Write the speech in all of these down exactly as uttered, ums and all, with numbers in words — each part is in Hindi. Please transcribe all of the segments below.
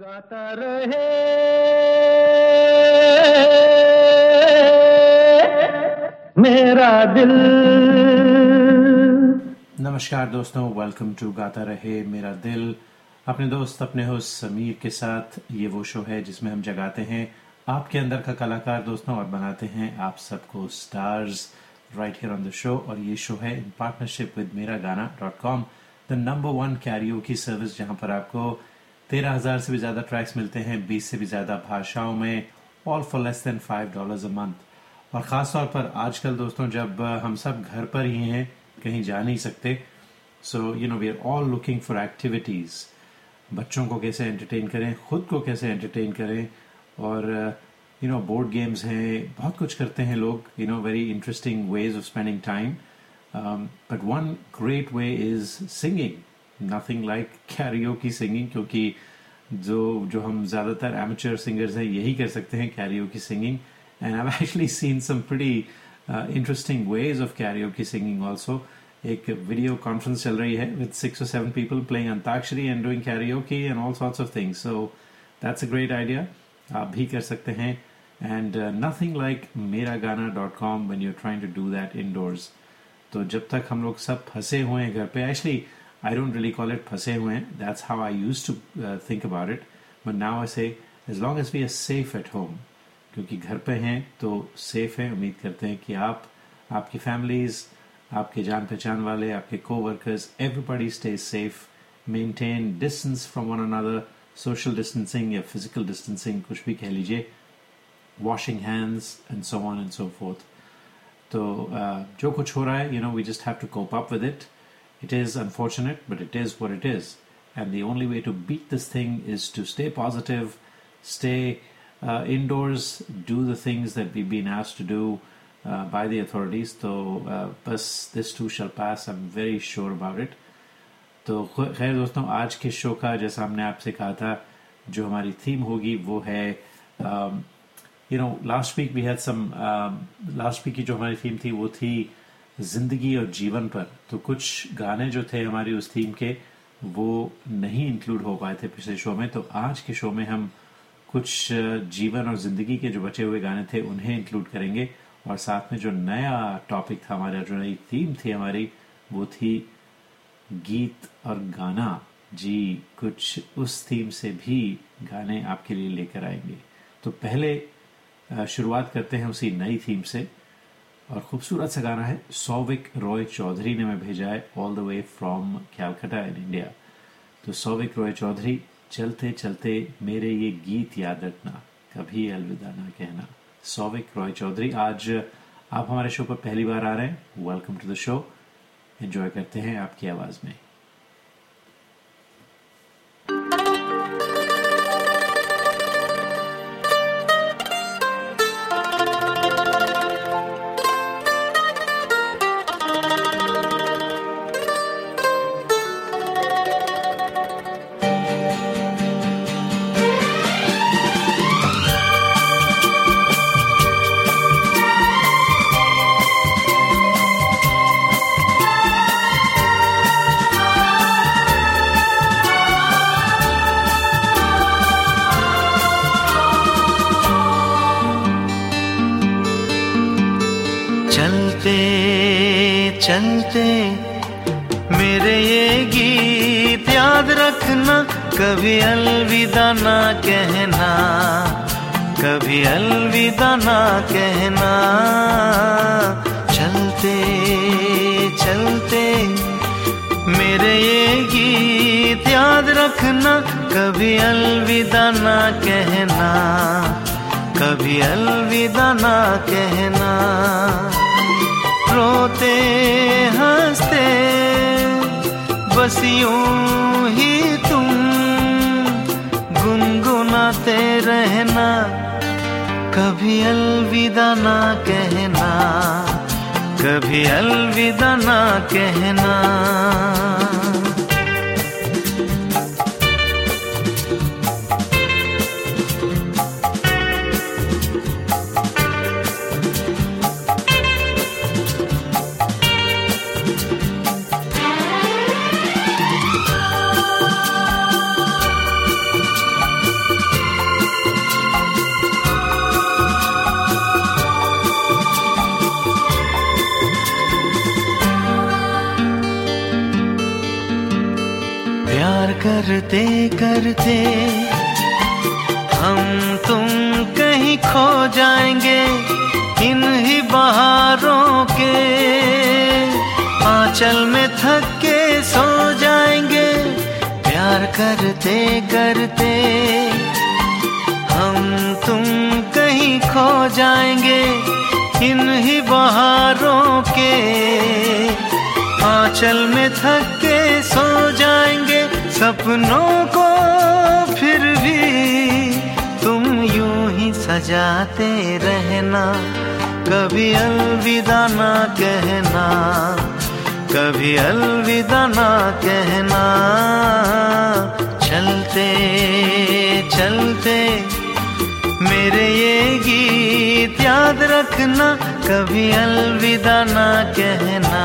गाता रहे मेरा दिल। नमस्कार दोस्तों, वेलकम टू गाता रहे मेरा दिल। अपने दोस्त अपने होस्ट समीर के साथ ये वो शो है जिसमें हम जगाते हैं आपके अंदर का कलाकार दोस्तों और बनाते हैं आप सबको stars right here on the show. और ये शो है in partnership with Meragana dot com, the number one karaoke service, जहां पर आपको तेरह हजार से भी ज्यादा ट्रैक्स मिलते हैं बीस से भी ज्यादा भाषाओं में, all for less than five dollars a month. और खास तौर पर आजकल दोस्तों जब हम सब घर पर ही हैं, कहीं जा नहीं सकते, so you know we are all looking for activities. बच्चों को कैसे एंटरटेन करें, खुद को कैसे एंटरटेन करें, और यू नो बोर्ड गेम्स हैं, बहुत कुछ करते हैं लोग, you know very interesting ways of spending time. But one great way is singing, nothing like karaoke singing, क्योंकि जो जो हम ज़्यादातर एमेचर सिंगर्स हैं यही कर सकते हैं karaoke singing. And I have actually seen some pretty interesting ways of karaoke singing also. एक वीडियो कॉन्फ्रेंस चल रही है विद सिक्स और seven people playing antakshari and doing karaoke and all sorts of things, so that's a great idea, आप भी कर सकते हैं। And nothing like Meragana dot com when you are trying to do that indoors. तो जब तक हम लोग सब फंसे हुए हैं घर पे, actually I don't really call it फंसे हुए हैं, that's how I used to uh, think about it, but now I say as long as we are safe at home, क्योंकि घर पे हैं तो safe हैं। उम्मीद करते हैं कि आप, आपकी families, आपके जान पहचान वाले, आपके co-workers, everybody stays safe, maintain distance from one another, social distancing या physical distancing कुछ भी कह लीजिए, washing hands and so on and so forth। तो uh, जो कुछ हो रहा है, you know, we just have to cope up with it. It is unfortunate, but it is what it is. And the only way to beat this thing is to stay positive, stay uh, indoors, do the things that we've been asked to do uh, by the authorities. So, uh, bas, this too shall pass. I'm very sure about it. So, खैर दोस्तों, आज के शो का, जैसा हमने आपसे कहा था, जो हमारी थीम होगी वो है, um, you know, last week we had some, um, last week की जो हमारी थीम थी वो थी जिंदगी और जीवन पर। तो कुछ गाने जो थे हमारी उस थीम के वो नहीं इंक्लूड हो पाए थे पिछले शो में, तो आज के शो में हम कुछ जीवन और ज़िंदगी के जो बचे हुए गाने थे उन्हें इंक्लूड करेंगे। और साथ में जो नया टॉपिक था हमारा, जो नई थीम थी हमारी, वो थी गीत और गाना। जी, कुछ उस थीम से भी गाने आपके लिए लेकर आएंगे। तो पहले शुरुआत करते हैं उसी नई थीम से, और खूबसूरत सा गाना है, सौविक रॉय चौधरी ने मैं भेजा है all the way from Calcutta in India. तो सौविक रॉय चौधरी, चलते चलते मेरे ये गीत याद रखना, कभी अलविदा ना कहना। सौविक रॉय चौधरी, आज आप हमारे शो पर पहली बार आ रहे हैं, welcome to the show, enjoy करते हैं आपकी आवाज़ में। कभी अलविदा ना कहना, कभी अलविदा ना कहना। चलते चलते मेरे ये गीत याद रखना, कभी अलविदा ना कहना, कभी अलविदा ना कहना। रोते हंसते बस यूं ही गुनगुनाते रहना, कभी अलविदा ना कहना, कभी अलविदा ना कहना। करते करते हम तुम कहीं खो जाएंगे इन्हीं बहारों के आंचल में थक के सो जाएंगे प्यार करते करते हम तुम कहीं खो जाएंगे इन्हीं बहारों के आंचल में थक के सो जाएंगे सपनों को फिर भी तुम यूं ही सजाते रहना कभी अलविदा ना कहना कभी अलविदा ना कहना चलते चलते मेरे ये गीत याद रखना कभी अलविदा ना कहना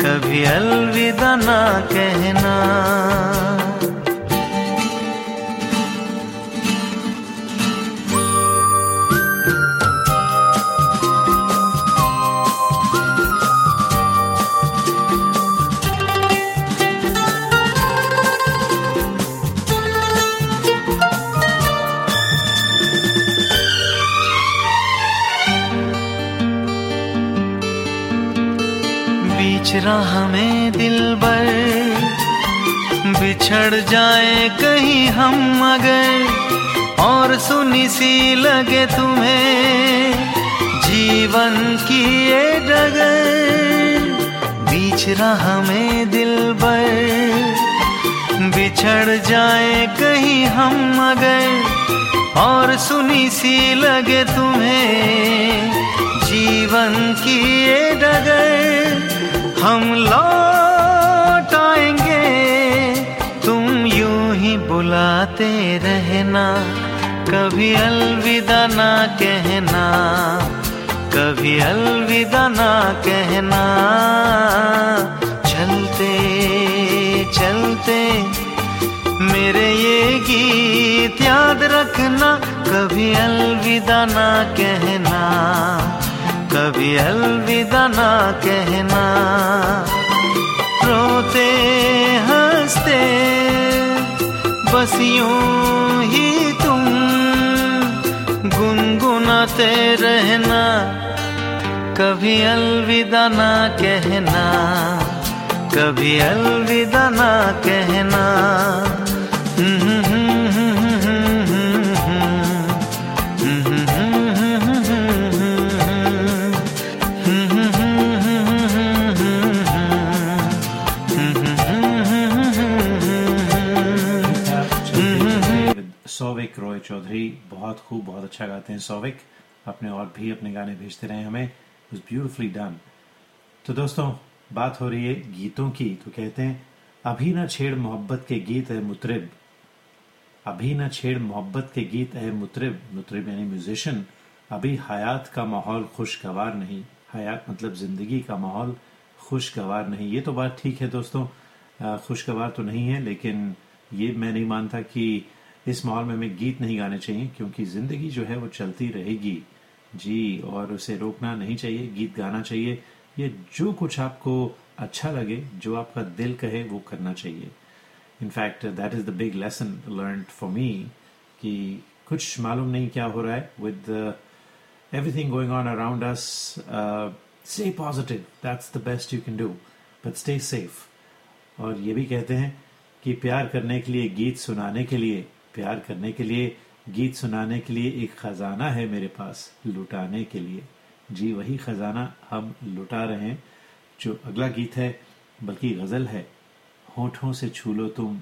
कभी अलविदा ना कहना। राह में दिल भर बिछड़ जाए कहीं हम मगर और सुनी सी लगे तुम्हें जीवन की ये डगर बीच राह में दिल भर बिछड़ जाए कहीं हम मगर और सुनी सी लगे तुम्हें जीवन की ये डगर हम लौट आएंगे तुम यूं ही बुलाते रहना कभी अलविदा ना कहना कभी अलविदा ना कहना चलते चलते मेरे ये गीत याद रखना कभी अलविदा ना कहना कभी अलविदा ना कहना रोते हंसते बस यूं ही तुम गुनगुनाते रहना कभी अलविदा ना कहना कभी अलविदा ना कहना। सौविक रॉय चौधरी बहुत खूब बहुत अच्छा गाते हैं। सौविक अपने और भी अपने गाने भेजते रहे हमें, इट्स ब्यूटीफुली डन। तो दोस्तों बात हो रही है गीतों की, तो कहते हैं अभी ना छेड़ मोहब्बत के गीत है मुतरिब, अभी ना छेड़ मोहब्बत के गीत है मुतरिब, मुतरिब यानी म्यूजिशियन। अभी हयात का माहौल खुशगवार नहीं, हयात मतलब जिंदगी का माहौल खुशगवार नहीं। ये तो बात ठीक है दोस्तों, खुशगवार तो नहीं है, लेकिन ये मैं नहीं मानता कि इस माहौल में हमें गीत नहीं गाने चाहिए, क्योंकि ज़िंदगी जो है वो चलती रहेगी जी, और उसे रोकना नहीं चाहिए, गीत गाना चाहिए। ये जो कुछ आपको अच्छा लगे, जो आपका दिल कहे वो करना चाहिए। In fact that is the big lesson learned for me, कि कुछ मालूम नहीं क्या हो रहा है with everything going on around us, stay positive, that's the best you can do, but stay safe. और ये भी कहते हैं कि प्यार करने के लिए गीत सुनाने के लिए, प्यार करने के लिए गीत सुनाने के लिए एक खजाना है मेरे पास लुटाने के लिए। जी वही खजाना हम लुटा रहे हैं। जो अगला गीत है बल्कि गज़ल है, होठों से छू लो तुम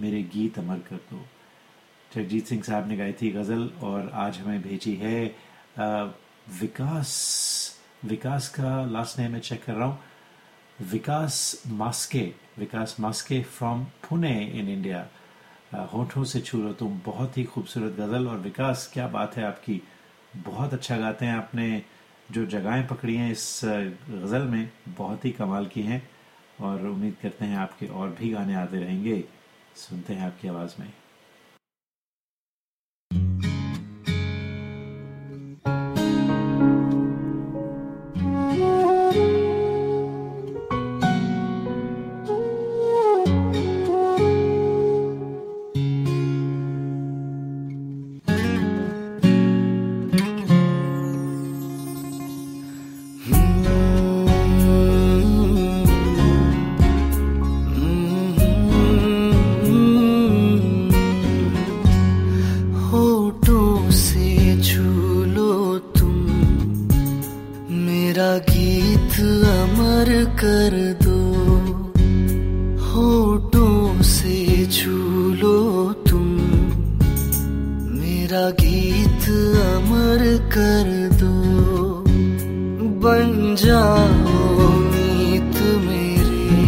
मेरे गीत अमर कर दो, जगजीत सिंह साहब ने गाई थी गज़ल, और आज हमें भेजी है विकास, विकास का लास्ट नेम मैं चेक कर रहा हूँ, Vikas Maske, Vikas Maske from Pune in India, होठों से छू लो तुम। बहुत ही खूबसूरत गज़ल, और विकास क्या बात है आपकी, बहुत अच्छा गाते हैं, आपने जो जगहें पकड़ी हैं इस गज़ल में बहुत ही कमाल की हैं, और उम्मीद करते हैं आपके और भी गाने आते रहेंगे। सुनते हैं आपकी आवाज़ में। मेरा गीत अमर कर दो, बन जाओ मीत मेरे,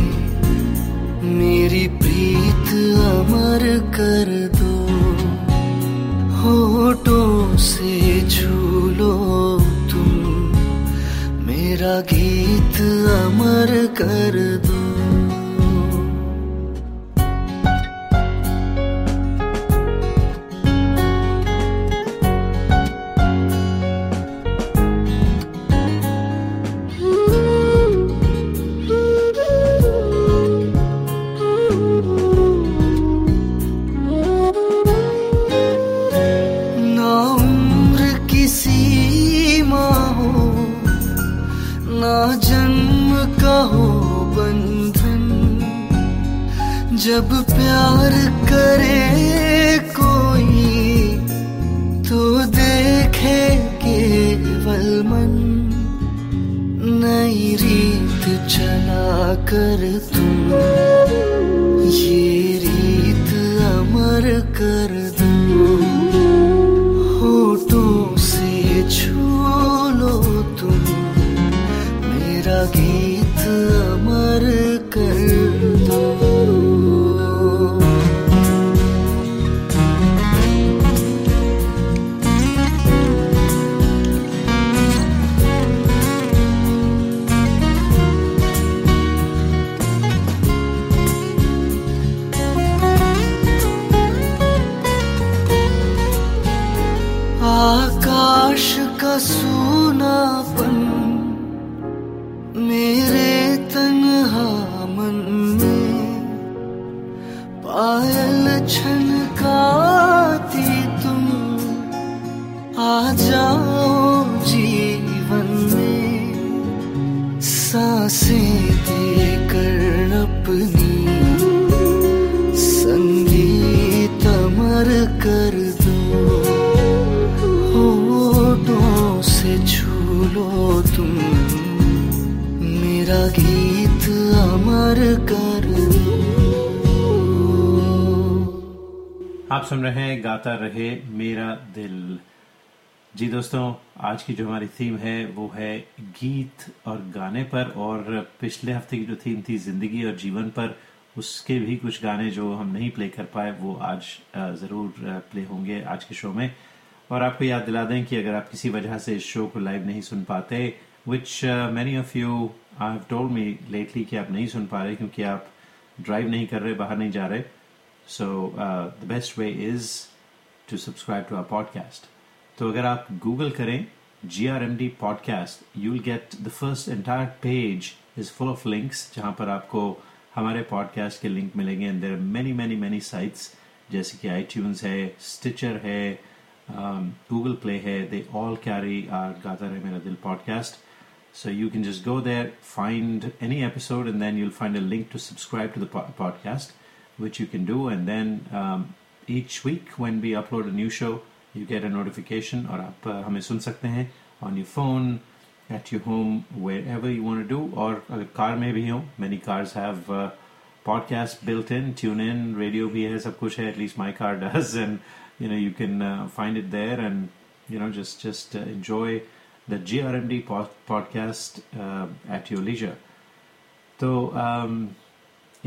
मेरी प्रीत अमर कर दो, होठों से छू लो तुम, मेरा गीत अमर कर दो। जब प्यार करे कोई तो देखे केवल मन, नई रीत चला कर तुम, ये रीत अमर कर दो, होठों से छू लो तुम, मेरा गीत अमर कर दो। सूनापन मेरे तन्हा मन में, पायल छनकाती तुम, आ जाओ जीवन में, सांसें देकर अपनी, संगीत अमर कर दो, छू लो तुम, मेरा गीत अमर कर दो। आप सुन रहे हैं गाता रहे मेरा दिल। जी दोस्तों, आज की जो हमारी थीम है वो है गीत और गाने पर, और पिछले हफ्ते की जो थीम थी जिंदगी और जीवन पर, उसके भी कुछ गाने जो हम नहीं प्ले कर पाए वो आज जरूर प्ले होंगे आज के शो में। और आपको याद दिला दें कि अगर आप किसी वजह से इस शो को लाइव नहीं सुन पाते, which many of you I have told me lately कि आप नहीं सुन पा रहे क्योंकि आप ड्राइव नहीं कर रहे, बाहर नहीं जा रहे, so the best way is to subscribe to our podcast. तो अगर आप गूगल करें G R M D podcast, you will get the first entire page is full of links, जहाँ पर आपको हमारे पॉडकास्ट के लिंक मिलेंगे। And there are many many many sites जैसे कि आईट्यून्स है, स्टिचर है, Google Play है, they all carry our Gaata Rahe Mera Dil podcast. So you can just go there, find any episode, and then you'll find a link to subscribe to the po- podcast, which you can do. And then um, each week when we upload a new show, you get a notification, और आप uh, हमें सुन सकते हैं on your phone, at your home, wherever you want to do, और अगर कार में भी हो, many cars have uh, podcasts built in, tune in, radio भी है, सब कुछ है, at least my car does, and you know you can uh, find it there, and you know just just uh, enjoy the G R M D pod- podcast uh, at your leisure. तो um,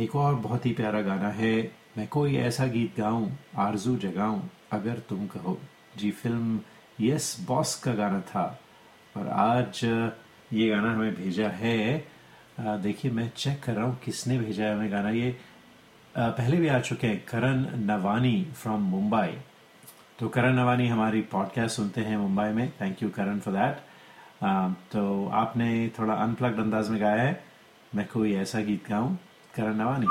एक और बहुत ही प्यारा गाना है, मैं कोई ऐसा गीत गाऊं, आरजू जगाऊं, अगर तुम कहो। जी, फिल्म यस बॉस का गाना था, और आज ये गाना हमें भेजा है, देखिए मैं चेक कर रहा हूँ किसने भेजा है हमें गाना। ये पहले भी आ चुके हैं करण नवानी फ्रॉम मुंबई। तो करण नवानी हमारी पॉडकास्ट सुनते हैं मुंबई में, thank you Karan for that. तो आपने थोड़ा अनप्लग्ड अंदाज में गाया है, मैं कोई ऐसा गीत गाऊं, करण नवानी।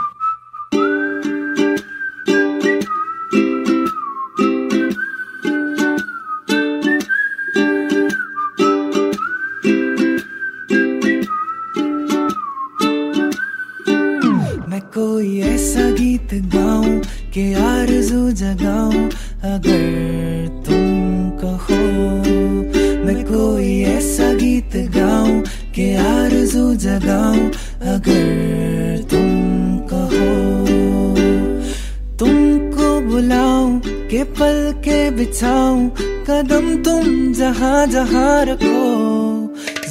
मैं कोई ऐसा गीत गाऊं के आरज़ू जगाऊं, अगर तुम कहो। मैं कोई ऐसा गीत गाऊं के आरज़ू जगाऊं, अगर तुम कहो। तुमको बुलाऊं के पल के बिछाऊं कदम तुम जहां जहां रखो,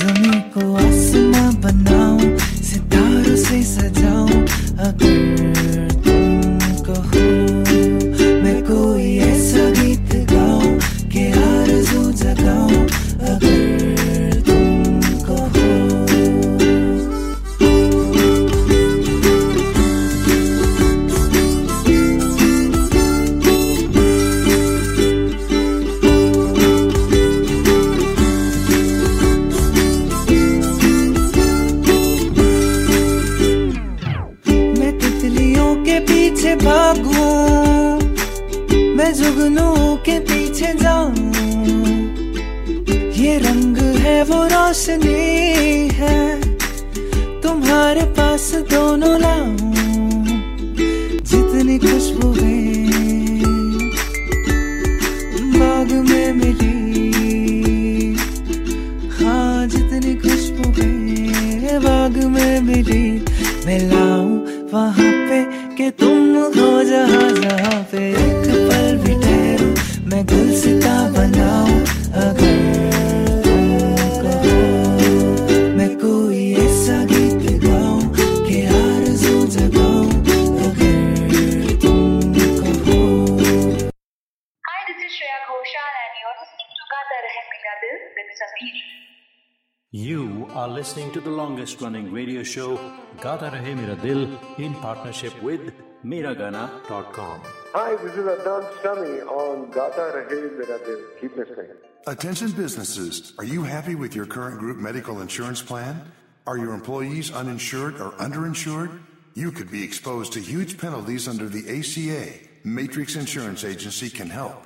जमीन को आसमां बनाऊं, सितारों से सजाऊं, अगर तुम कहो मैं कोई ऐसा गीत गाऊं कि आरज़ू जगाऊं, अगर तुम कहो। जुगनों के पीछे जाऊं, ये रंग है वो रोशनी है, तुम्हारे पास दोनों लाऊं, जितनी खुशबुएं बाग में मिली, हाँ जितनी खुशबुएं बाग में मिली, मैं लाऊं वहाँ पे कि तुम हो जहाँ जहाँ पे, एक पल भी ठहरो मैं गुलसिता बनाऊं, अगर मैं कोई ऐसा गीत गाऊं कि आरज़ू जगाऊं, अगर तुम कहो। Hi, this is Shreya Ghoshal and you're listening to GaataRaheMeraDil with Sameer. You are listening to the longest running radio show Gaata Rahe Mera Dil in partnership with Meragana dot com. Hi, this is Adnan Sami on Gaata Rahe Mera Dil. Keep listening. Attention businesses, are you happy with your current group medical insurance plan? Are your employees uninsured or underinsured? You could be exposed to huge penalties under the A C A. Matrix Insurance Agency can help.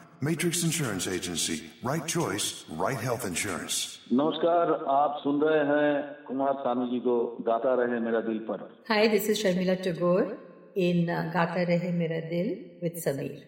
Matrix insurance agency, right choice, right health insurance. नमस्कार, आप सुन रहे हैं कुमार सानू जी को गाता रहे मेरा दिल पर। Hi, this is Sharmila Tagore in गाता रहे मेरा दिल with Sameer.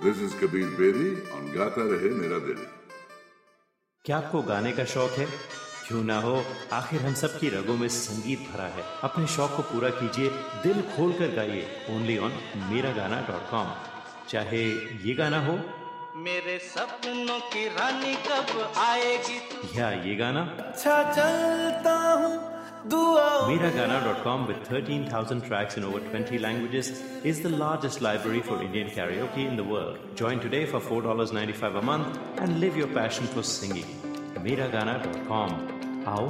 This is Kabir Bedi on Gaata Rahe Mera Dil. क्या आपको गाने का शौक है? क्यों ना हो, आखिर हम सब की रगों में संगीत भरा है। अपने शौक को पूरा कीजिए, दिल खोल कर गाइए, ओनली ऑन मेरा गाना डॉट कॉम. चाहे ये गाना हो, मेरे सपनों की रानी कब आएगी, या ये गाना अच्छा चलता हूँ दुआ। Meragana dot com, with thirteen thousand tracks in over twenty languages, is the largest library for Indian karaoke in the world. Join today for four dollars and ninety-five cents a month and live your passion for singing. Meragana dot com. आओ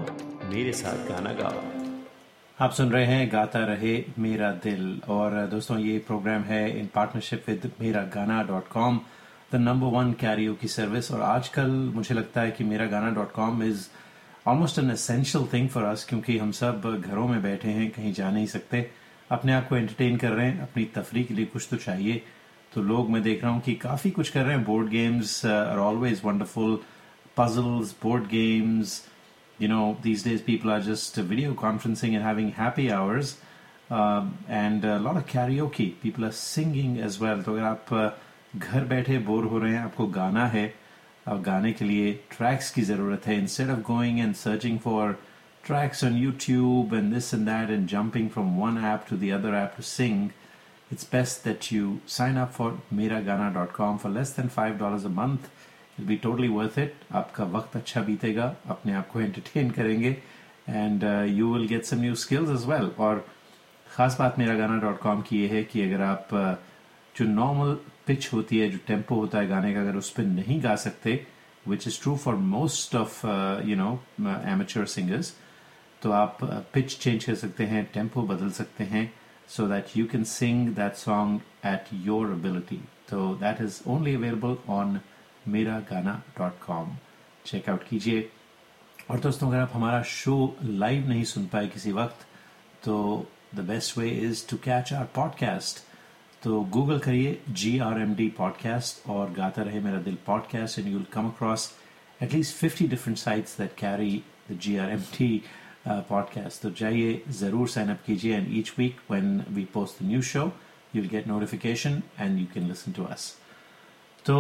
मेरे साथ गाना गाओ। आप सुन रहे हैं गाता रहे मेरा दिल, और दोस्तों ये प्रोग्राम है in partnership with Meragana dot com, the number one karaoke service. और आजकल मुझे लगता है कि Meragana dot com is almost an essential thing for us, क्योंकि हम सब घरों में बैठे हैं, कहीं जा नहीं सकते, अपने आप को एंटरटेन कर रहे हैं, अपनी तफरी के लिए कुछ तो चाहिए। तो लोग मैं देख रहा हूँ कि काफ़ी कुछ कर रहे हैं। Board games are always wonderful, puzzles, board games, you know, these days people are just video conferencing and having happy hours, uh, and a lot of karaoke, people are singing as well. तो अगर आप घर बैठे बोर हो रहे हैं, आपको गाना है, आप गाने के लिए ट्रैक्स की ज़रूरत है, instead of going and searching for tracks on YouTube and this and that and jumping from one app to the other app to sing, it's best that you sign up for Meragana dot com for less than five dollars a month. It'll be totally worth it. आपका वक्त अच्छा बीतेगा, अपने आप को एंटरटेन करेंगे, and you will get some new skills as well. और ख़ास बात Meragana dot com की ये है कि अगर आप uh, जो नॉर्मल पिच होती है, जो टेम्पो होता है गाने का, अगर उस पर नहीं गा सकते, which is true for most of uh, you know uh, amateur singers. तो आप pitch change कर सकते हैं, tempo बदल सकते हैं, so that you can sing that song at your ability. So that is only available on Meragana dot com. Check out कीजिए. और दोस्तों, अगर आप हमारा शो लाइव नहीं सुन पाए किसी वक्त, तो the best way is to catch our podcast. तो गूगल करिए G R M D Podcast और गाता रहे मेरा दिल Podcast, and you'll come across at least fifty different sites that carry the G R M D uh, podcast. तो जाइए, ज़रूर sign up कीजिए, and each week when we post the new show, you'll get notification and you can listen to us. तो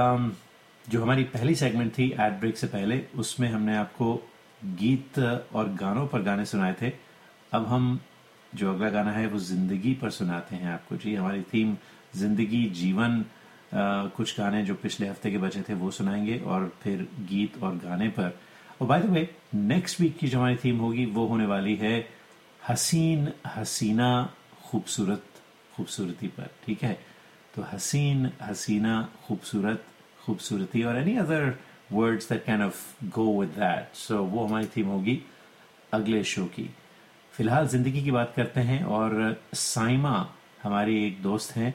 um, जो हमारी पहली segment थी ad break से पहले, उसमें हमने आपको गीत और गानों पर गाने सुनाए थे. अब हम जो अगला गाना है वो जिंदगी पर सुनाते हैं आपको. जी, हमारी थीम जिंदगी, जीवन. आ, कुछ गाने जो पिछले हफ्ते के बचे थे वो सुनाएंगे, और फिर गीत और गाने पर. और by the way, next week की जो हमारी थीम होगी वो होने वाली है हसीन हसीना खूबसूरत खूबसूरती पर. ठीक है, तो हसीन हसीना खूबसूरत खूबसूरती और any other words that kind of go with that. So वो हमारी थीम होगी अगले शो की. फिलहाल जिंदगी की बात करते हैं. और साइमा हमारी एक दोस्त हैं,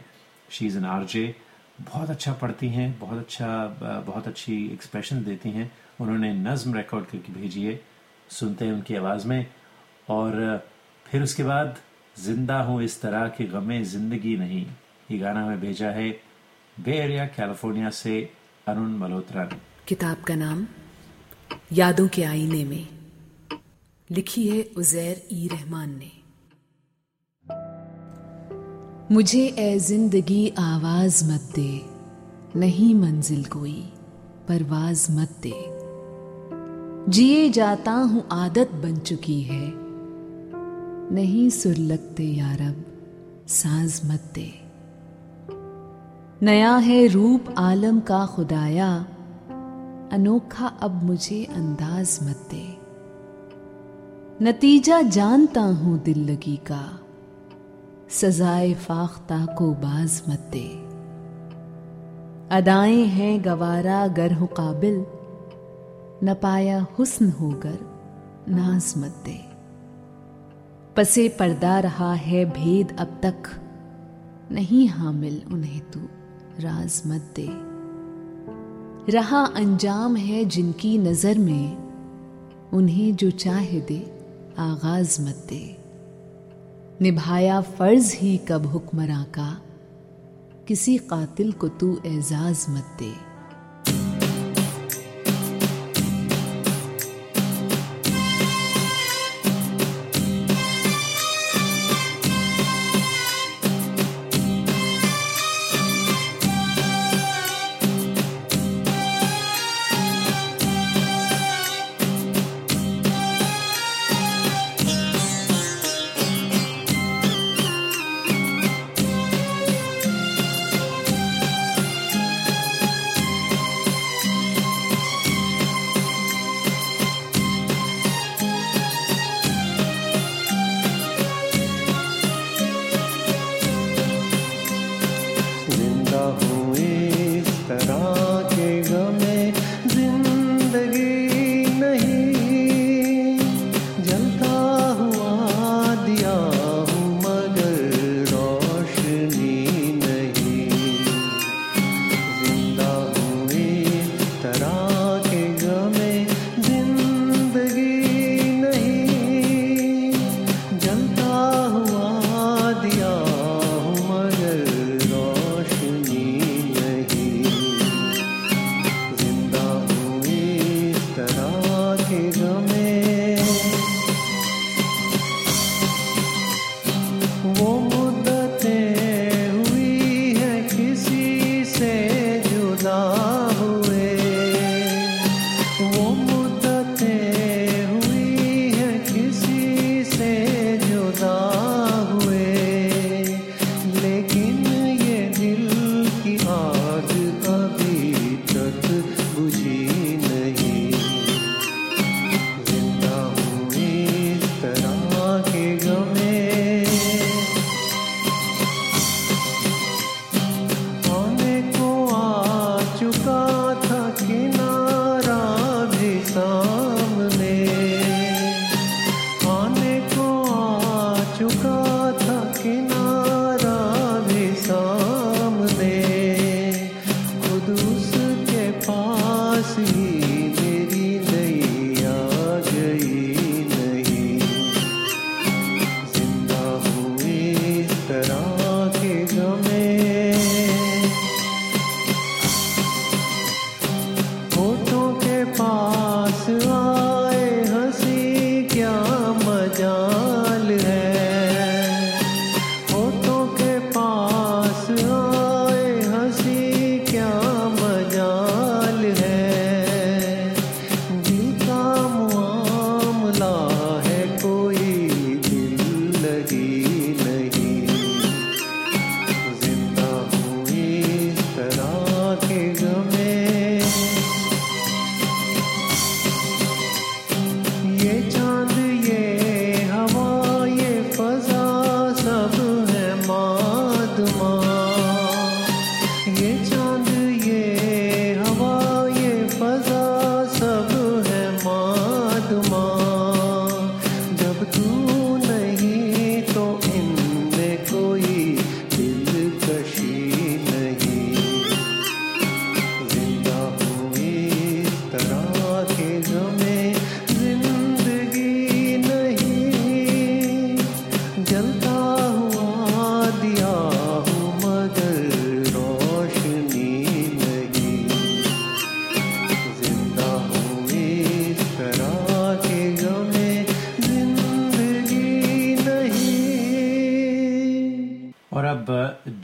शी इज़ एन आरजे, बहुत अच्छा पढ़ती हैं, बहुत अच्छा बहुत अच्छी एक्सप्रेशन देती हैं. उन्होंने नज़म रिकॉर्ड करके भेजी है, सुनते हैं उनकी आवाज़ में. और फिर उसके बाद जिंदा हूँ इस तरह के गमे ज़िंदगी नहीं, ये गाना हमें भेजा है बे एरिया कैलिफोर्निया से अरुण मल्होत्रा ने. किताब का नाम यादों के आईने में, लिखी है उजैर ई रहमान ने. मुझे ए जिंदगी आवाज मत दे, नहीं मंजिल कोई परवाज मत दे. जिए जाता हूं आदत बन चुकी है, नहीं सुर लगते यारब साज मत दे. नया है रूप आलम का खुदाया, अनोखा अब मुझे अंदाज मत दे. नतीजा जानता हूं दिल लगी का, सजाए फाख्ता को बाज मत दे. अदाएं हैं गवारा गर हो काबिल, न पाया हुस्न होकर नाज मत दे. पसे पर्दा रहा है भेद अब तक, नहीं हामिल उन्हें तू राज मत दे. रहा अंजाम है जिनकी नजर में, उन्हें जो चाहे दे आगाज मत दे. निभाया फर्ज ही कब हुक्मरां का, किसी कातिल को तू एजाज मत दे.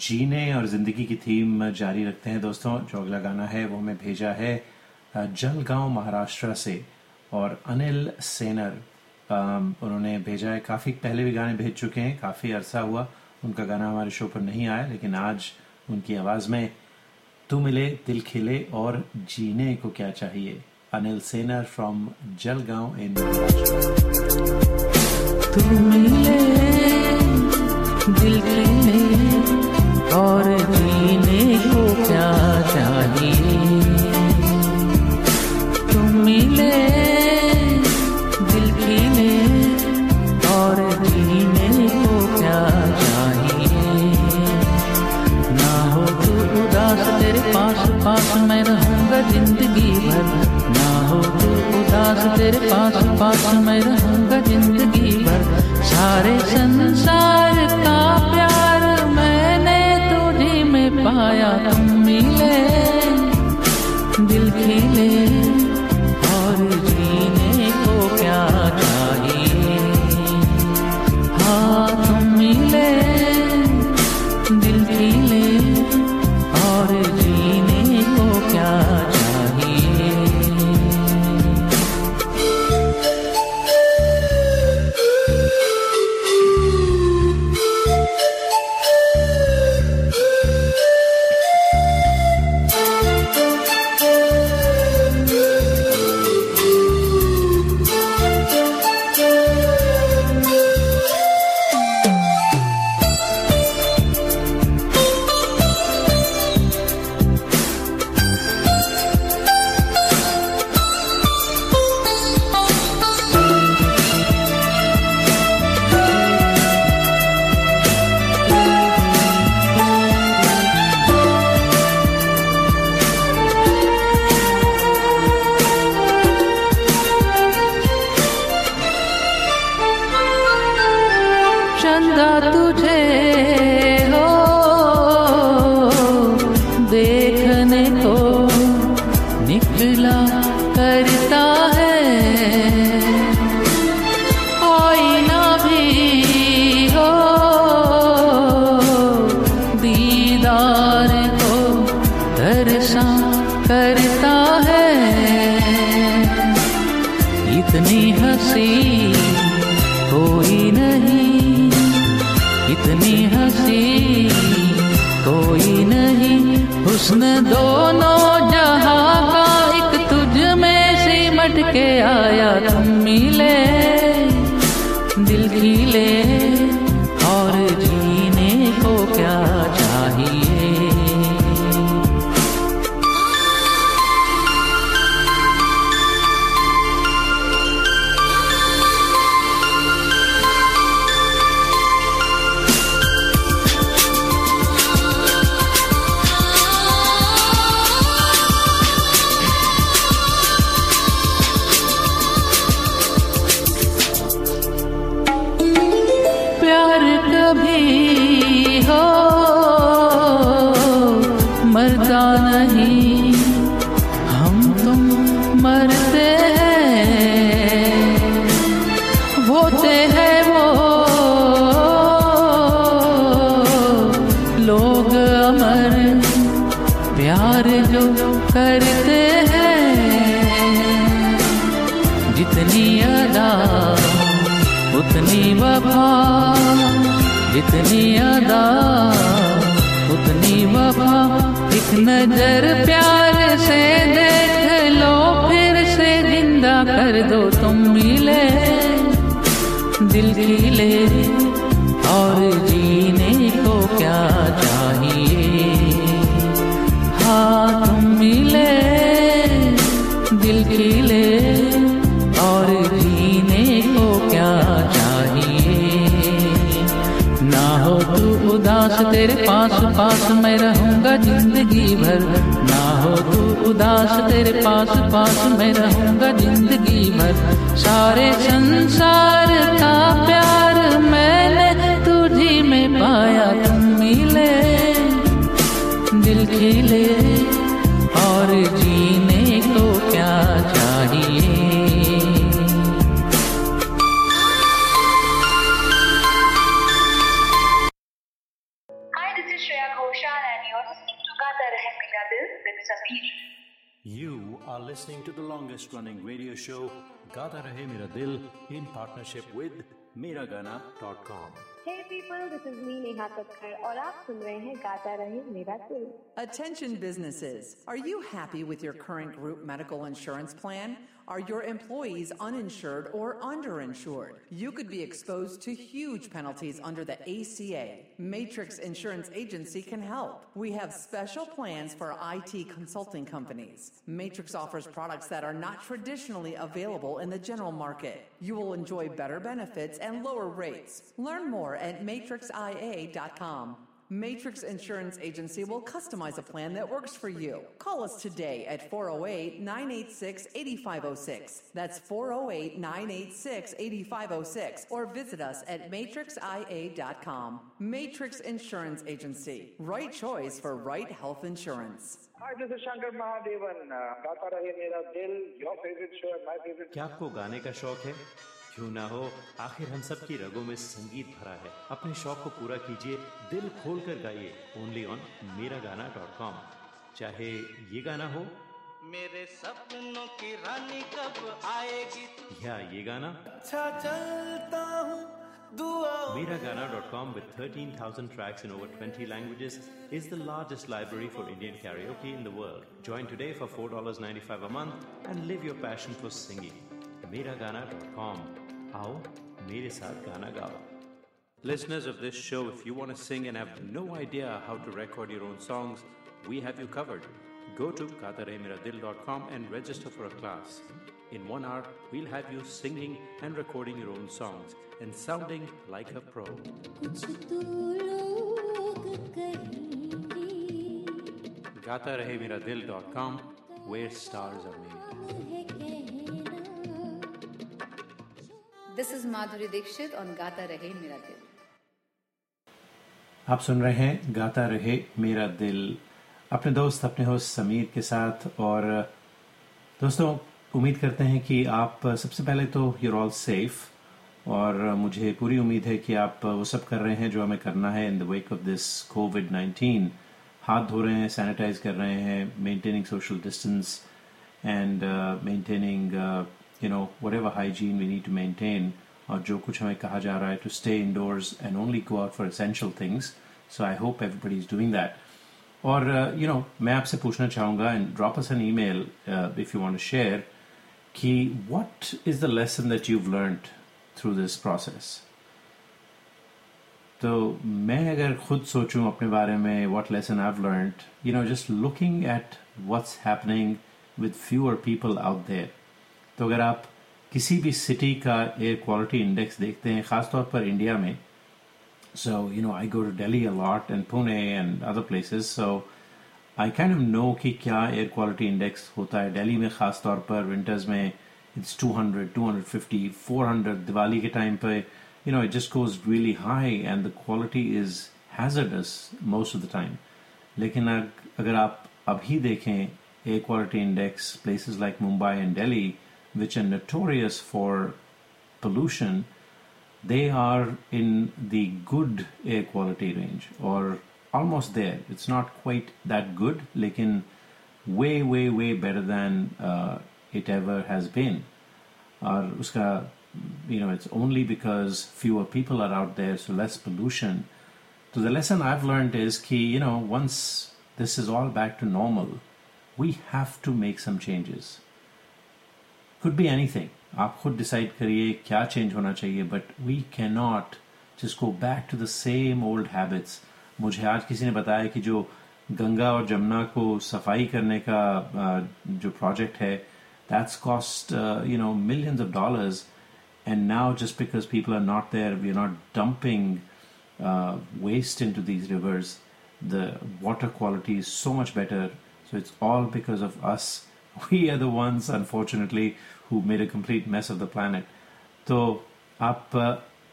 जीने और जिंदगी की थीम जारी रखते हैं दोस्तों। जो अगला गाना है वो हमें भेजा है जलगांव महाराष्ट्र से और अनिल सेनर, उन्होंने भेजा है। काफ़ी पहले भी गाने भेज चुके हैं, काफ़ी अरसा हुआ उनका गाना हमारे शो पर नहीं आया, लेकिन आज उनकी आवाज़ में तू मिले दिल खिले और जीने को क्या चाहिए, अनिल सेनर फ्रॉम जलगांव इन महाराष्ट्र। और जीने को क्या चाहिए, तुम मिले दिल खिले और जीने को क्या चाहिए, ना हो तू उदास तेरे पास पास मैं रहूँगा जिंदगी भर, ना हो तू उदास तेरे पास पास मैं रहूँगा जिंदगी भर, सारे संसार का प्यार मैंने पाया, तुम मिले दिल खिले और जीने को क्या चाहिए, हाँ तुम मिले दिल खिले और जीने को क्या चाहिए। नजर प्यार से देख लो फिर से जिंदा क्या कर दो तुम मिले दिल की ले और जीने को क्या चाहिए, हाँ तुम मिले दिल की ले और जीने को क्या चाहिए, ना हो तू उदास तेरे पास पास मैं रहूँगा जिंदगी भर, तू उदास तेरे पास पास मैं रहूंगा जिंदगी भर, सारे संसार का प्यार मैंने तुझी में पाया, तुम मिले दिल खिले और जीने को क्या चाहिए। Hi, this is Shreya Ghoshal and you're listening to Gaata Rahe Mera Dil with Sameer. You are listening to the longest running radio show, Gaata Rahe Mera Dil, in partnership with Meragana dot com. Hey people, this is me, Neha Tathkar, और आप सुन रहे हैं गाता रहे मेरा दिल. Attention businesses, are you happy with your current group medical insurance plan? Are your employees uninsured or underinsured? You could be exposed to huge penalties under the A C A. Matrix Insurance Agency can help. We have special plans for I T consulting companies. Matrix offers products that are not traditionally available in the general market. You will enjoy better benefits and lower rates. Learn more at matrix i a dot com. Matrix Insurance Agency will customize a plan that works for you. Call us today at four oh eight, nine eight six, eight five oh six. That's four oh eight, nine eight six, eight five oh six. Or visit us at matrix i a dot com. Matrix Insurance Agency. Right choice for right health insurance. Hi, this is Shankar Mahadevan. Gaata Rahe Mera Dil, your favorite show and my favorite. क्या आपको गाने का शौक है? क्यों ना हो, आखिर हम सब की रगों में संगीत भरा है. अपने शौक को पूरा कीजिए, दिल खोल कर गाइए, ओनली ऑन मेरा गाना डॉट कॉम. चाहे ये गाना हो, मेरे सपनों की रानी कब आएगी, या ये गाना अच्छा चलता हूँ. Meragana dot com, with thirteen thousand tracks in over twenty languages, is the largest library for Indian karaoke in the world. Join today for four dollars and ninety-five cents a month and live your passion for singing. Meragana dot com. Aao, mere saath gana gao. Listeners of this show, if you want to sing and have no idea how to record your own songs, we have you covered. Go to Gaata Rahe Mera Dil dot com and register for a class. In one hour, we'll have you singing and recording your own songs and sounding like a pro. Gaata Rahe Mera Dil dot com, where stars are made. This is Madhuri Dixit on Gaata Rahe Mera Dil. आप सुन रहे हैं गाता रहे मेरा दिल, अपने दोस्त अपने होस्ट समीर के साथ. और दोस्तों, उम्मीद करते हैं कि आप सबसे पहले तो यू आर ऑल सेफ, और मुझे पूरी उम्मीद है कि आप वो सब कर रहे हैं जो हमें करना है in the wake of this COVID nineteen. हाथ धो रहे हैं, सैनिटाइज कर रहे हैं, maintaining social distance and maintaining you know whatever hygiene we need to maintain, और जो कुछ हमें कहा जा रहा है to stay indoors and only go out for essential things. So I hope everybody is doing that. और यू नो मैं आपसे पूछना चाहूँगा, and drop us an email if you want to share, कि what is the lesson that you've learned through this process? तो मैं अगर खुद सोचूं अपने बारे में what lesson I've learned, you know, just looking at what's happening with fewer people out there. तो अगर आप किसी भी सिटी का एयर क्वालिटी इंडेक्स देखते हैं, खासतौर पर इंडिया में, so you know I go to Delhi a lot and Pune and other places, so I can know कि क्या एयर क्वालिटी इंडेक्स होता है दिल्ली में, ख़ास तौर पर विंटर्स में. It's two hundred, two fifty, four hundred Diwali के टाइम पे, you know it just goes really high and the quality is hazardous most of the time. लेकिन अगर आप अभी देखें air quality index, places like Mumbai and Delhi which are notorious for pollution, they are in the good air quality range, और almost there. It's not quite that good, lekin way way way better than uh, it ever has been. Aur uska, you know, it's only because fewer people are out there, so less pollution. So the lesson I've learned is ki, you know, once this is all back to normal, we have to make some changes. could be anything. आप खुद डिसाइड करिए क्या चेंज होना चाहिए, but we can not just go back to the same old habits. मुझे आज किसी ने बताया कि जो गंगा और जमुना को सफाई करने का जो प्रोजेक्ट है, that's cost you know millions of dollars, and now just because people are not there, we are not dumping waste into these rivers, the water quality is so much better. So it's all because of us. We are the ones, unfortunately, who made a complete mess of the planet. So, आप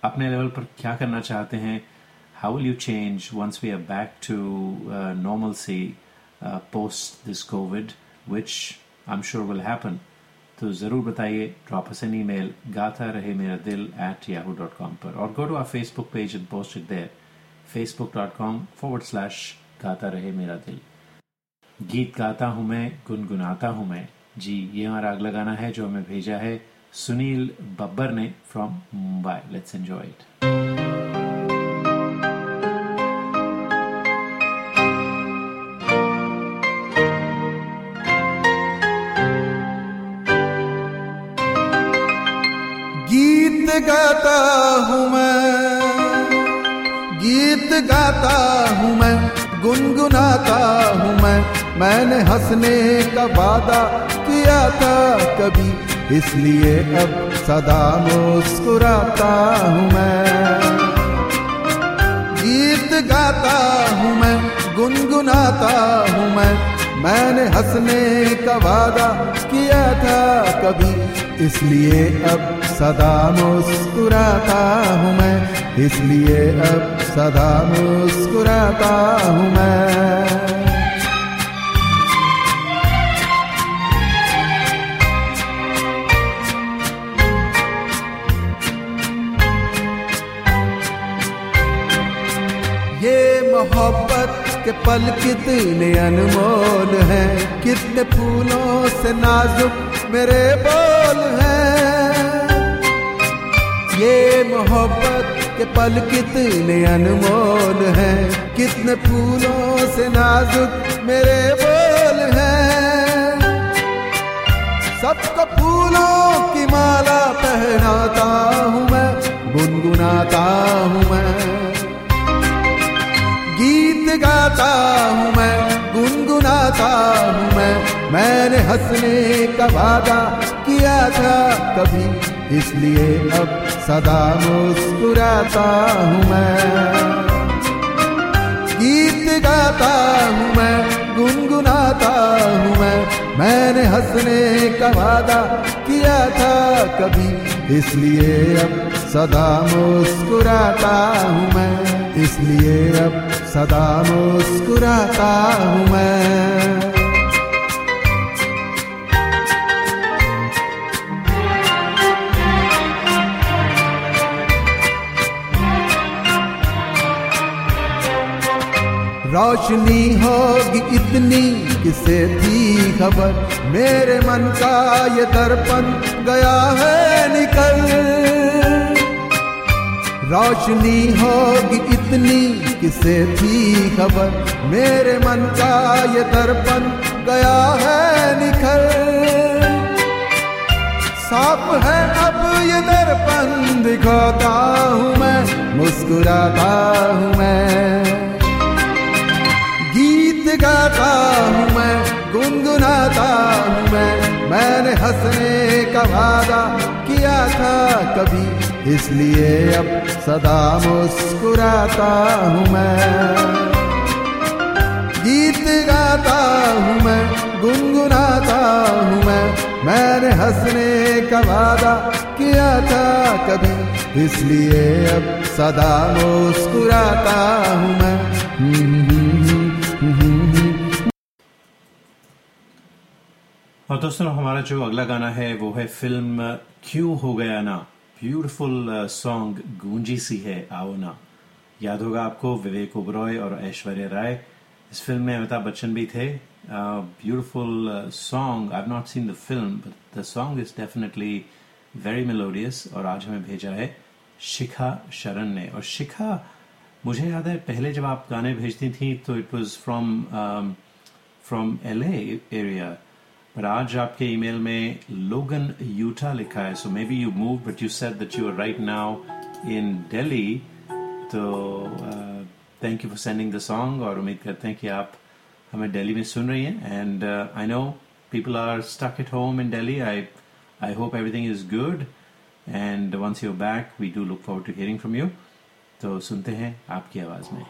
अपने level पर क्या करना चाहते हैं? How will you change once we are back to uh, normalcy uh, post this COVID, which I'm sure will happen? तो ज़रूर बताइए. Drop us an email, gaata rahe mera dil at yahoo dot com पर, or go to our Facebook page and post it there, facebook dot com forward slash gaata rahe mera dil. गीत गाता हूँ मैं, गुनगुनाता हूँ मैं. जी, ये हमारा अगला गाना है जो हमें भेजा है सुनील बब्बर ने from Mumbai. Let's enjoy it. गीत गाता हूँ मैं, गीत गाता हूँ मैं, गुनगुनाता हूँ मैं. मैंने हंसने का वादा किया था कभी, इसलिए अब सदा मुस्कुराता हूँ मैं. गीत गाता हूँ मैं, गुनगुनाता हूँ मैं. मैंने हंसने का वादा किया था कभी, इसलिए अब सदा मुस्कुराता हूँ मैं, इसलिए अब सदा मुस्कुराता हूँ मैं. मोहब्बत के पल कितने अनमोल हैं, कितने फूलों से नाजुक मेरे बोल हैं. ये मोहब्बत के पल कितने अनमोल हैं, कितने फूलों से नाजुक मेरे बोल हैं. सबको फूलों की माला पहनाता हूँ मैं, गुनगुनाता हूँ मैं. गाता हूँ मैं, गुनगुनाता हूँ मैं. मैंने हंसने का वादा किया था कभी, इसलिए अब सदा मुस्कुराता हूँ मैं. गीत गाता हूँ मैं, गुनगुनाता हूँ मैं. मैंने हंसने का वादा किया था कभी, इसलिए अब सदा मुस्कुराता हूँ मैं, इसलिए अब सदा मुस्कुराता हूँ मैं. रोशनी होगी इतनी किसे थी खबर, मेरे मन का ये दर्पण गया है निकल. रोशनी होगी इतनी किसे थी खबर, मेरे मन का ये दर्पण गया है निखर. साफ है अब ये दर्पण, दिखाता हूँ मैं, मुस्कुराता हूँ मैं. गीत गाता हूँ मैं, गुनगुनाता हूँ मैं. मैंने हंसने का वादा किया था कभी, इसलिए अब सदा मुस्कुराता हूँ मैं. गीत गाता हूँ मैं, गुनगुनाता हूँ मैं. मैंने हंसने का वादा किया था कभी, इसलिए अब सदा मुस्कुराता हूँ मैं. और दोस्तों, हमारा जो अगला गाना है वो है फिल्म क्यों हो गया ना. ब्यूटिफुल सॉन्ग, गूंजी सी है आओ ना. याद होगा आपको, विवेक ओबरॉय और ऐश्वर्या राय, इस फिल्म में अमिताभ बच्चन भी थे. Beautiful song. I have not seen the film, but the song is definitely very melodious. और आज हमें भेजा है शिखा शरण ने. और शिखा, मुझे याद है पहले जब आप गाने भेजती थी तो it was from from L A area. But आज आपके ईमेल में लोगन यूटा लिखा है, so maybe you moved, but you said that you are right now in Delhi. तो uh, thank you for sending the song और उम्मीद करते हैं कि आप हमें दिल्ली में सुन रही हैं. And uh, I know people are stuck at home in Delhi. I I hope everything is good. And once you're back, we do look forward to hearing from you. तो सुनते हैं आपकी आवाज में.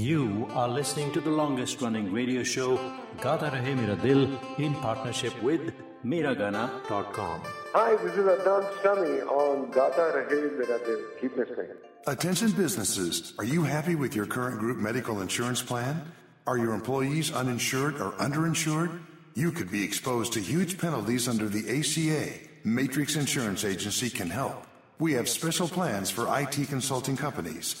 You are listening to the longest running radio show, Gaata Rahe Mera Dil, in partnership with Meragana dot com. Hi, this is Adnan Sami on Gaata Rahe Mera Dil. Keep listening. Attention businesses, are you happy with your current group medical insurance plan? Are your employees uninsured or underinsured? You could be exposed to huge penalties under the A C A. Matrix Insurance Agency can help. We have special plans for I T consulting companies.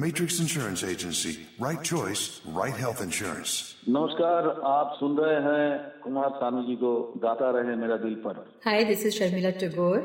Matrix insurance agency, right choice, right health insurance. नमस्कार, आप सुन रहे हैं कुमार सानू जी को गाता रहे मेरा दिल पर। Hi, this is Sharmila Tagore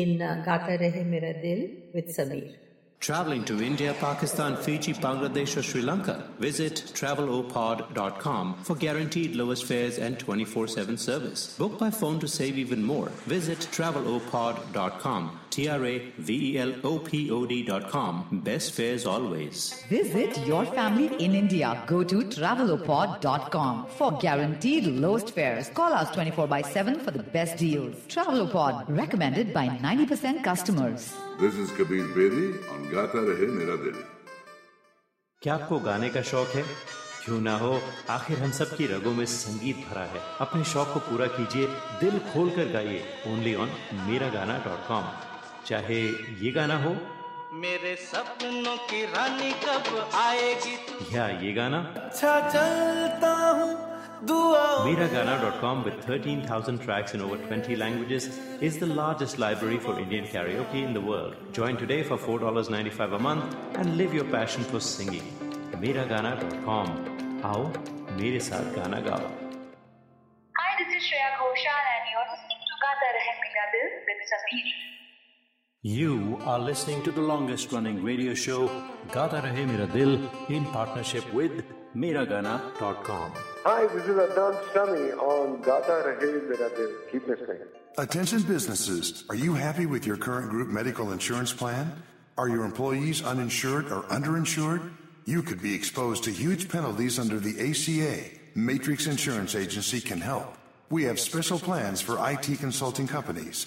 in गाता रहे मेरा दिल with Sameer. Traveling to India, Pakistan, Fiji, Bangladesh or Sri Lanka? Visit Travel O Pod dot com for guaranteed lowest fares and twenty-four seven service. Book by phone to save even more. Visit Travel O Pod dot com. T R A V E L O P O D dot com. Best fares always. Visit your family in India. Go to Travel O Pod dot com for guaranteed lowest fares. Call us twenty-four by seven for the best deals. TravelOpod, recommended by ninety percent customers. This is Kabir Bedi on गाता रहे मेरा दिल। क्या आपको गाने का शौक है? क्यों ना हो, आखिर हम सब की रगों में संगीत भरा है। अपने शौक को पूरा कीजिए, दिल खोल कर गाइए, ओनली ऑन मेरा गाना डॉट कॉम। चाहे ये गाना हो, मेरे सपनों की रानी कब आएगी, या ये गाना अच्छा चलता हूँ। Meragana dot com, with thirteen thousand tracks in over twenty languages, is the largest library for Indian karaoke in the world. Join today for four dollars and ninety-five cents a month and live your passion for singing. Meragana dot com. Aao, mere saath gaana gao. Hi, this is Shreya Ghoshal and you're listening to Gaata Rahe Mera Dil with Sameer. You are listening to the longest running radio show, Gaata Rahe Mera Dil, in partnership with Meragana dot com. Hi, this is Adnan Sami on Gaata Rahe Mera Dil. Keep listening. Attention businesses, are you happy with your current group medical insurance plan? Are your employees uninsured or underinsured? You could be exposed to huge penalties under the A C A. Matrix Insurance Agency can help. We have special plans for I T consulting companies.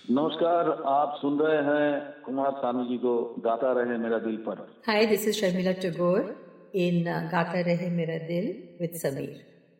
नमस्कार, आप सुन रहे हैं कुमार सानू जी को गाता रहे मेरा दिल पर। Hi, this is Sharmila Tagore in Gaata Rahe Mera Dil with Sameer.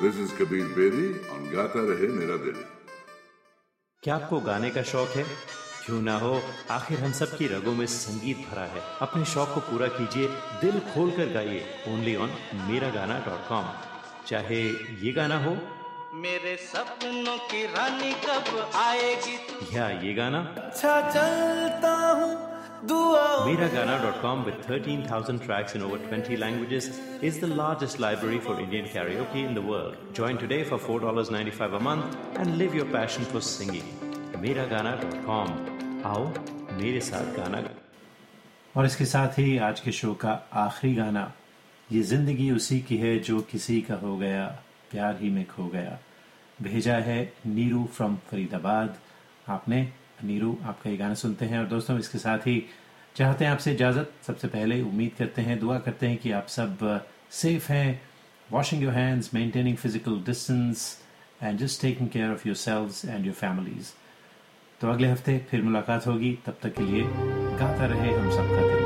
This is Kabir Bedi on गाता रहे मेरा दिल। क्या आपको गाने का शौक है? क्यों ना हो, आखिर हम सब की रगों में संगीत भरा है। अपने शौक को पूरा कीजिए, दिल खोल कर गाइए, ओनली ऑन मेरा गाना डॉट कॉम। चाहे ये गाना हो, मेरे सपनों की रानी कब आएगी, या ये गाना अच्छा चलता हूँ। Meragana dot com, with thirteen thousand tracks in over twenty languages, is the largest library for Indian karaoke in the world. Join today for four dollars and ninety-five cents a month and live your passion for singing. Meragana dot com. आओ, मेरे साथ गाना। और इसके साथ ही आज के शो का आखिरी गाना, ये जिंदगी उसी की है जो किसी का हो गया, प्यार ही में खो गया, भेजा है नीरू फ्रॉम फरीदाबाद। आपने नीरू, आपका ये गाना सुनते हैं। और दोस्तों, इसके साथ ही चाहते हैं आपसे इजाज़त। सबसे पहले उम्मीद करते हैं, दुआ करते हैं कि आप सब सेफ हैं, washing your hands, maintaining physical distance and just taking care of yourselves and your families. तो अगले हफ्ते फिर मुलाकात होगी। तब तक के लिए गाता रहे हम सबका दिल।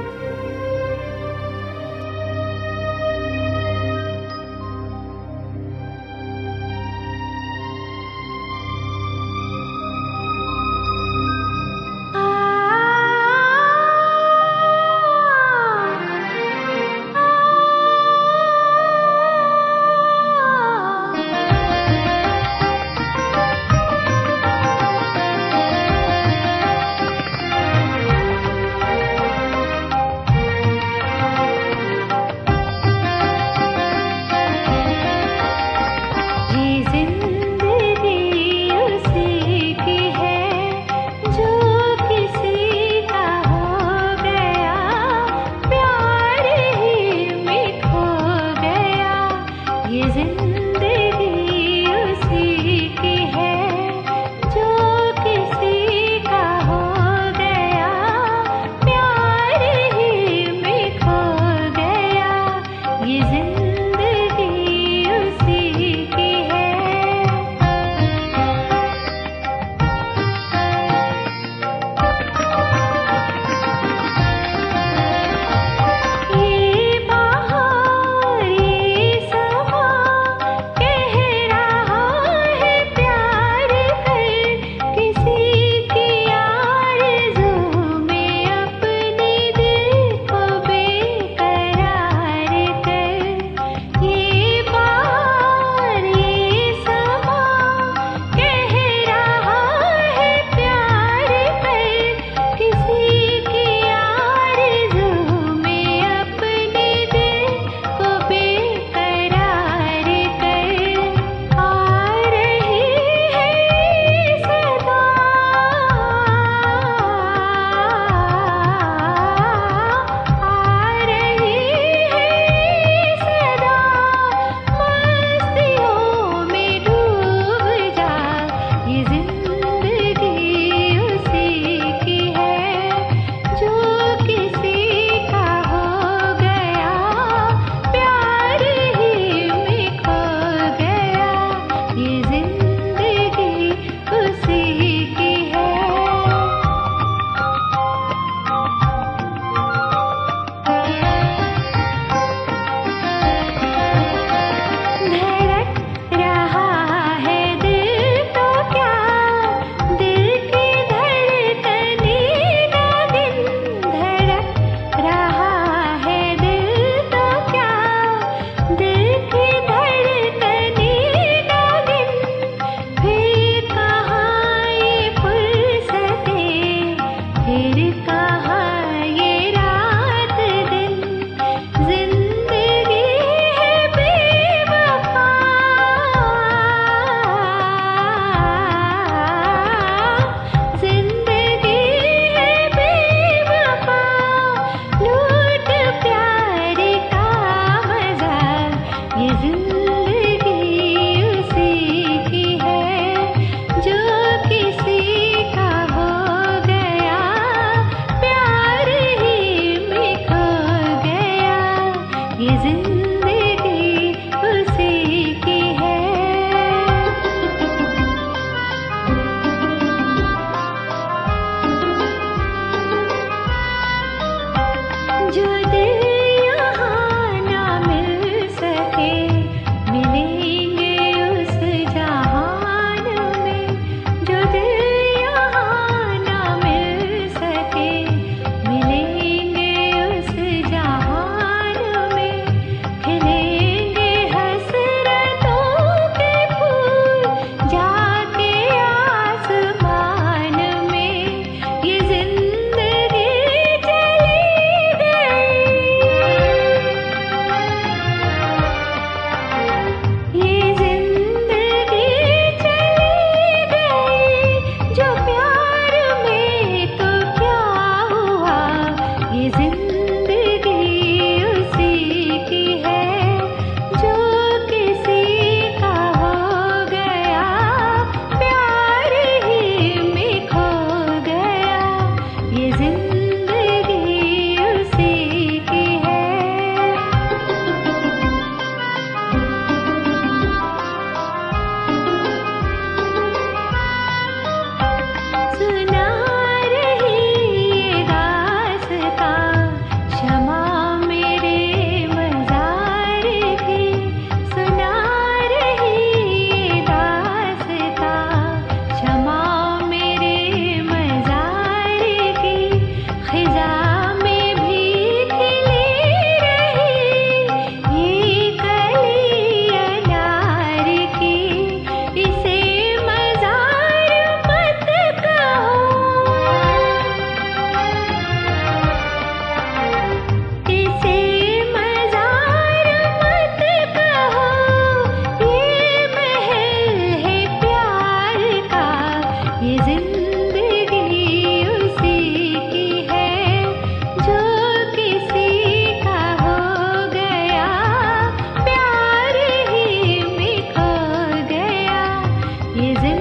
ये